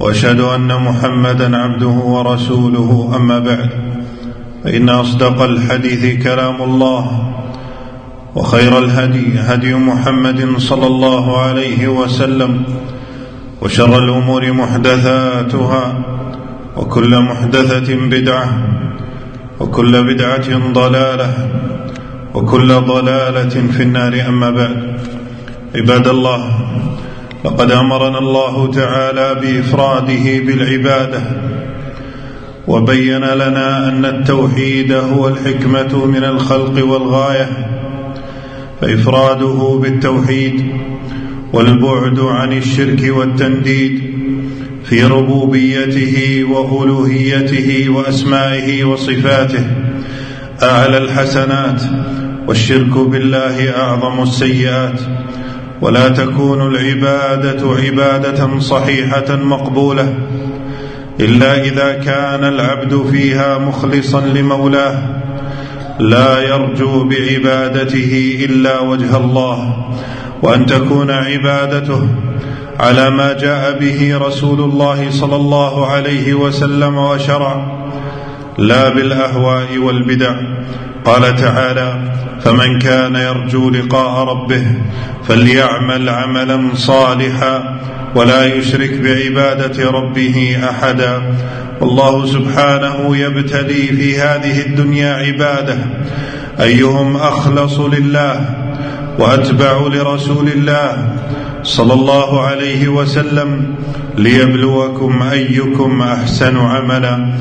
وأشهد أن محمدا عبده ورسوله. أما بعد، فإن أصدق الحديث كلام الله، وخير الهدي هدي محمد صلى الله عليه وسلم، وشر الأمور محدثاتها، وكل محدثة بدعة، وكل بدعة ضلالة، وكل ضلالة في النار. أما بعد، عباد الله، لقد أمرنا الله تعالى بإفراده بالعبادة، وبين لنا أن التوحيد هو الحكمة من الخلق والغاية، فإفراده بالتوحيد والبعد عن الشرك والتنديد في ربوبيته وألوهيته وأسمائه وصفاته أعلى الحسنات، والشرك بالله أعظم السيئات. ولا تكون العبادة عبادة صحيحة مقبولة إلا إذا كان العبد فيها مخلصا لمولاه، لا يرجو بعبادته إلا وجه الله، وأن تكون عبادته على ما جاء به رسول الله صلى الله عليه وسلم وشرع، لا بالأهواء والبدع. قال تعالى: فمن كان يرجو لقاء ربه فليعمل عملا صالحا ولا يشرك بعبادة ربه أحدا. والله سبحانه يبتلي في هذه الدنيا عباده أيهم أخلص لله وأتبع لرسول الله صلى الله عليه وسلم، ليبلوكم أيكم أحسن عملا.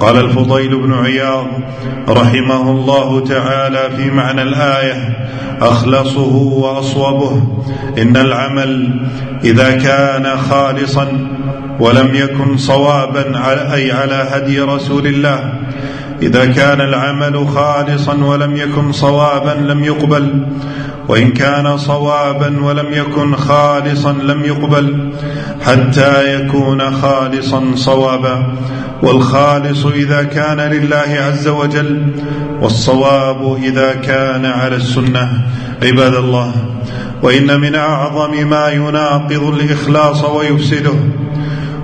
قال الفضيل بن عياض رحمه الله تعالى في معنى الآية: أخلصه وأصوبه، إن العمل إذا كان خالصا ولم يكن صوابا، أي على هدي رسول الله، إذا كان العمل خالصا ولم يكن صوابا لم يقبل، وإن كان صوابا ولم يكن خالصا لم يقبل، حتى يكون خالصا صوابا. والخالص إذا كان لله عز وجل، والصواب إذا كان على السنة. عباد الله، وإن من أعظم ما يناقض الإخلاص ويفسده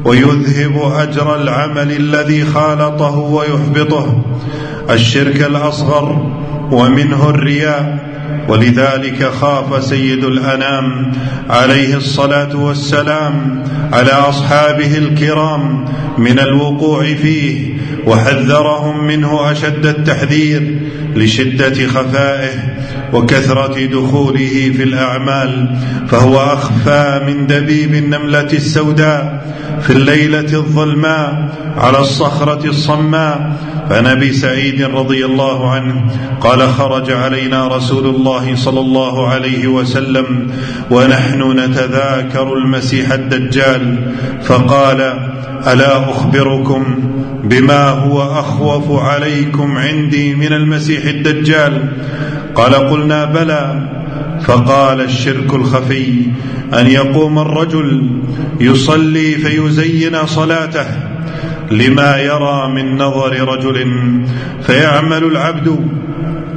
ويذهب أجر العمل الذي خالطه ويحبطه الشرك الأصغر، ومنه الرياء. ولذلك خاف سيد الأنام عليه الصلاة والسلام على أصحابه الكرام من الوقوع فيه، وحذرهم منه أشد التحذير لشدة خفائه وكثرة دخوله في الأعمال، فهو أخفى من دبيب النملة السوداء في الليلة الظلماء على الصخرة الصماء. فعن أبي سعيد رضي الله عنه قال: خرج علينا رسول الله صلى الله عليه وسلم ونحن نتذاكر المسيح الدجال، فقال: ألا أخبركم بما هو أخوف عليكم عندي من المسيح الدجال؟ قال: قلنا بلى. فقال: الشرك الخفي أن يقوم الرجل يصلي فيزين صلاته لما يرى من نظر رجل، فيعمل العبد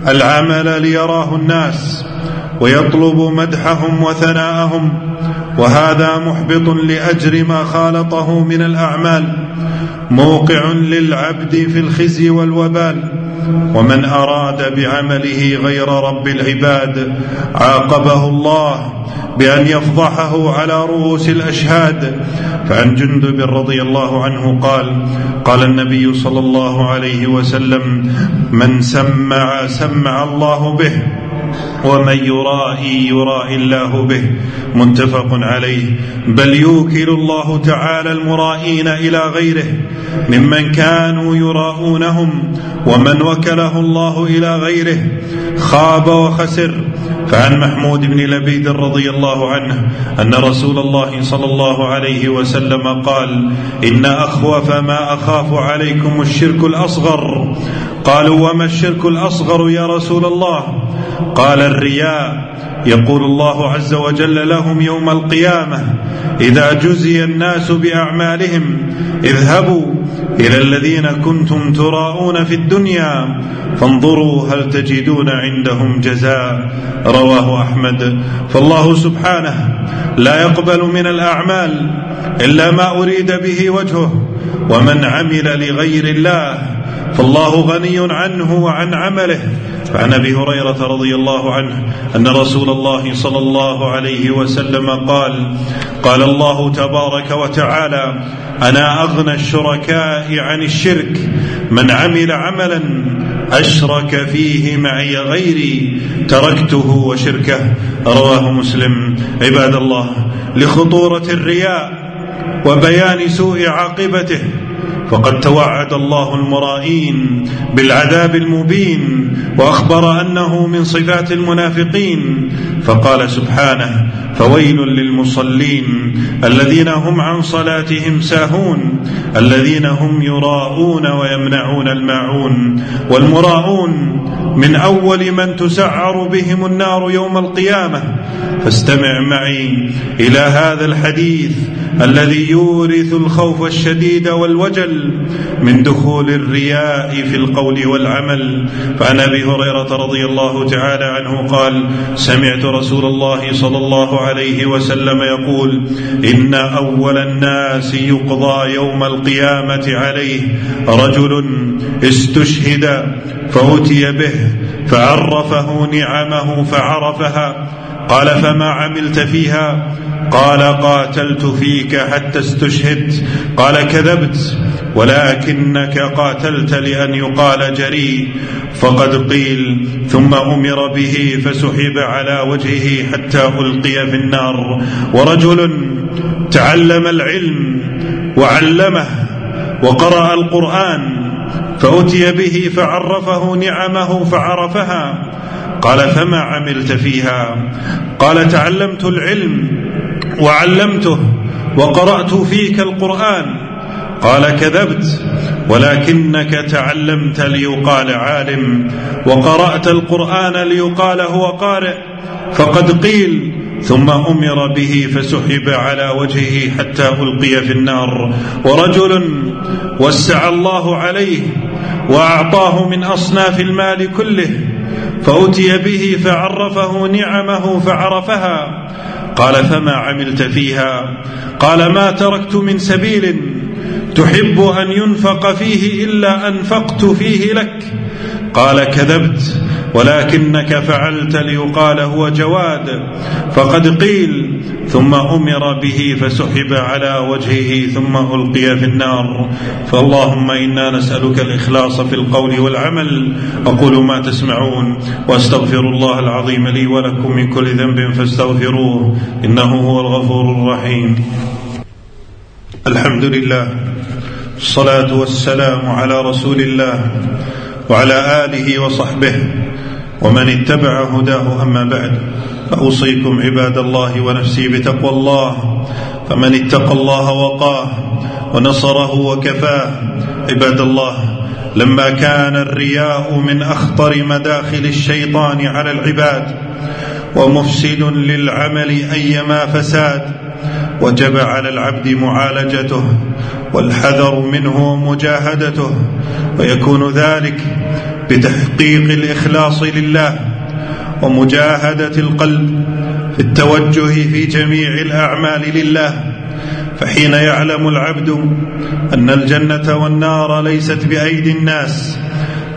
العمل ليراه الناس ويطلب مدحهم وثناءهم، وهذا محبط لأجر ما خالطه من الأعمال، موقع للعبد في الخزي والوبال. ومن أراد بعمله غير رب العباد عاقبه الله بأن يفضحه على رؤوس الأشهاد. فعن جندب رضي الله عنه قال: قال النبي صلى الله عليه وسلم: من سمع الله به، ومن يرائي يرائي الله به، متفق عليه. بل يوكل الله تعالى المرائين إلى غيره ممن كانوا يراؤونهم، ومن وكله الله إلى غيره خاب وخسر. فعن محمود بن لبيد رضي الله عنه أن رسول الله صلى الله عليه وسلم قال: إن أخوف ما أخاف عليكم الشرك الأصغر. قالوا: وما الشرك الأصغر يا رسول الله؟ قال: الرياء. يقول الله عز وجل لهم يوم القيامة إذا جزي الناس بأعمالهم: اذهبوا إلى الذين كنتم تراؤون في الدنيا فانظروا هل تجدون عندهم جزاء. رواه أحمد. فالله سبحانه لا يقبل من الأعمال إلا ما أريد به وجهه، ومن عمل لغير الله فالله غني عنه وعن عمله. فعن أبي هريرة رضي الله عنه أن رسول الله صلى الله عليه وسلم قال: قال الله تبارك وتعالى: أنا أغنى الشركاء عن الشرك، من عمل عملا أشرك فيه معي غيري تركته وشركه. رواه مسلم. عباد الله، لخطورة الرياء وبيان سوء عاقبته فقد توعد الله المرائين بالعذاب المبين، وأخبر أنه من صفات المنافقين، فقال سبحانه: فويل للمصلين الذين هم عن صلاتهم ساهون الذين هم يراءون ويمنعون الماعون. والمراءون من أول من تسعر بهم النار يوم القيامة. فاستمع معي إلى هذا الحديث الذي يورث الخوف الشديد والوجل من دخول الرياء في القول والعمل. فعن أبي هريرة رضي الله تعالى عنه قال: سمعت رسول الله صلى الله عليه وسلم يقول: إن أول الناس يقضى يوم القيامة عليه رجل استشهد فأتي به فعرفه نعمه فعرفها، قال: فما عملت فيها؟ قال: قاتلت فيك حتى استشهدت. قال: كذبت، ولكنك قاتلت لأن يقال جريء، فقد قيل. ثم أمر به فسحب على وجهه حتى ألقي في النار. ورجل تعلم العلم وعلمه وقرأ القرآن فأتي به فعرفه نعمه فعرفها، قال: فما عملت فيها؟ قال: تعلمت العلم وعلمته وقرأت فيك القرآن. قال: كذبت، ولكنك تعلمت ليقال عالم وقرأت القرآن ليقال هو قارئ، فقد قيل. ثم أمر به فسحب على وجهه حتى ألقي في النار. ورجل وسع الله عليه وأعطاه من أصناف المال كله فأتي به فعرفه نعمه فعرفها، قال: فما عملت فيها؟ قال: ما تركت من سبيل تحب أن ينفق فيه إلا أنفقت فيه لك. قال: كذبت، ولكنك فعلت ليقال هو جواد، فقد قيل. ثم أمر به فسحب على وجهه ثم ألقي في النار. فاللهم إنا نسألك الإخلاص في القول والعمل. أقول ما تسمعون وأستغفر الله العظيم لي ولكم من كل ذنب فاستغفروه إنه هو الغفور الرحيم. الحمد لله، الصلاة والسلام على رسول الله وعلى آله وصحبه ومن اتبع هداه. أما بعد، فأوصيكم عباد الله ونفسي بتقوى الله، فمن اتقى الله وقاه ونصره وكفاه. عباد الله، لما كان الرياء من أخطر مداخل الشيطان على العباد ومفسد للعمل أيما فساد، وجب على العبد معالجته والحذر منه ومجاهدته، ويكون ذلك بتحقيق الإخلاص لله ومجاهدة القلب في التوجه في جميع الأعمال لله. فحين يعلم العبد أن الجنة والنار ليست بأيدي الناس،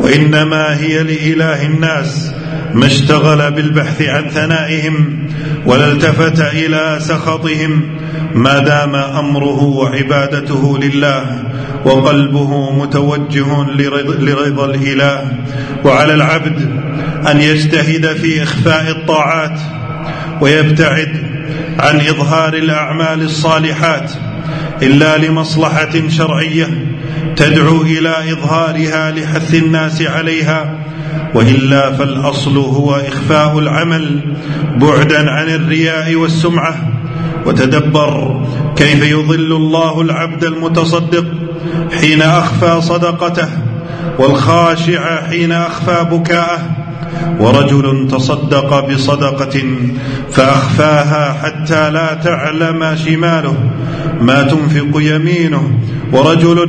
وإنما هي لإله الناس، ما اشتغل بالبحث عن ثنائهم ولا التفت إلى سخطهم ما دام أمره وعبادته لله وقلبه متوجه لرضا الإله. وعلى العبد أن يجتهد في إخفاء الطاعات ويبتعد عن إظهار الأعمال الصالحات إلا لمصلحة شرعية تدعو إلى إظهارها لحث الناس عليها، وإلا فالأصل هو إخفاء العمل بعدا عن الرياء والسمعة. وتدبر كيف يضل الله العبد المتصدق حين أخفى صدقته، والخاشع حين أخفى بكاءه، ورجل تصدق بصدقة فأخفاها حتى لا تعلم شماله ما تنفق يمينه، ورجل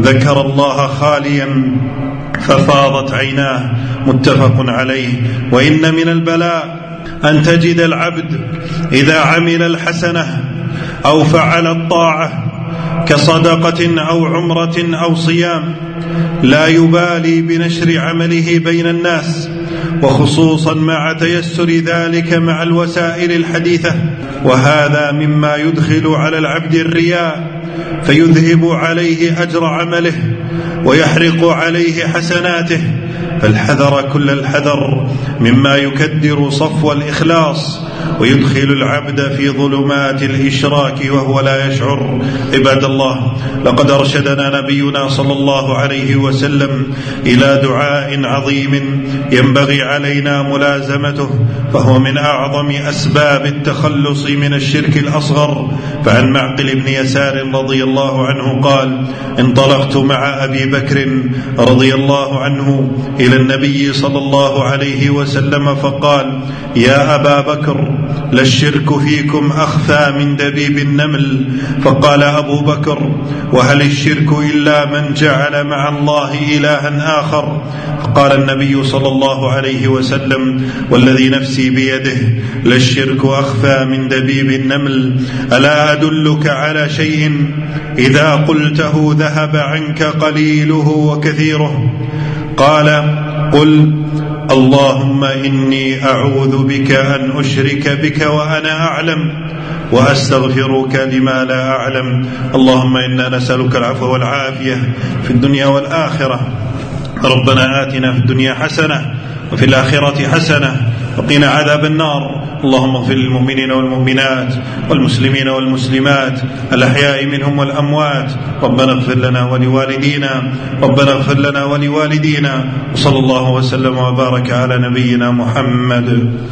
ذكر الله خاليا ففاضت عيناه. متفق عليه. وإن من البلاء أن تجد العبد إذا عمل الحسنة أو فعل الطاعة كصدقة أو عمرة أو صيام لا يبالي بنشر عمله بين الناس، وخصوصا مع تيسر ذلك مع الوسائل الحديثة، وهذا مما يدخل على العبد الرياء فيذهب عليه أجر عمله ويحرق عليه حسناته. فالحذر كل الحذر مما يكدر صفو الإخلاص ويدخل العبد في ظلمات الإشراك وهو لا يشعر. عباد الله، لقد أرشدنا نبينا صلى الله عليه وسلم إلى دعاء عظيم ينبغي علينا ملازمته، فهو من أعظم أسباب التخلص من الشرك الأصغر. فعن معقل بن يسار رضي الله عنه قال: انطلقت مع أبي بكر رضي الله عنه إلى النبي صلى الله عليه وسلم فقال: يا أبا بكر، للشرك فيكم أخفى من دبيب النمل. فقال أبو بكر: وهل الشرك إلا من جعل مع الله إلها آخر؟ فقال النبي صلى الله عليه وسلم: والذي نفسي بيده للشرك أخفى من دبيب النمل. ألا أدلك على شيء إذا قلته ذهب عنك قليله وكثيره؟ قال: قل اللهم إني أعوذ بك أن أشرك بك وأنا أعلم، وأستغفرك لما لا أعلم. اللهم إنا نسألك العفو والعافية في الدنيا والآخرة. ربنا آتنا في الدنيا حسنة وفي الآخرة حسنة وقنا عذاب النار. اللهم اغفر للمؤمنين والمؤمنات والمسلمين والمسلمات الأحياء منهم والأموات. ربنا اغفر لنا ولوالدينا، ربنا اغفر لنا ولوالدينا. وصلى الله وسلم وبارك على نبينا محمد.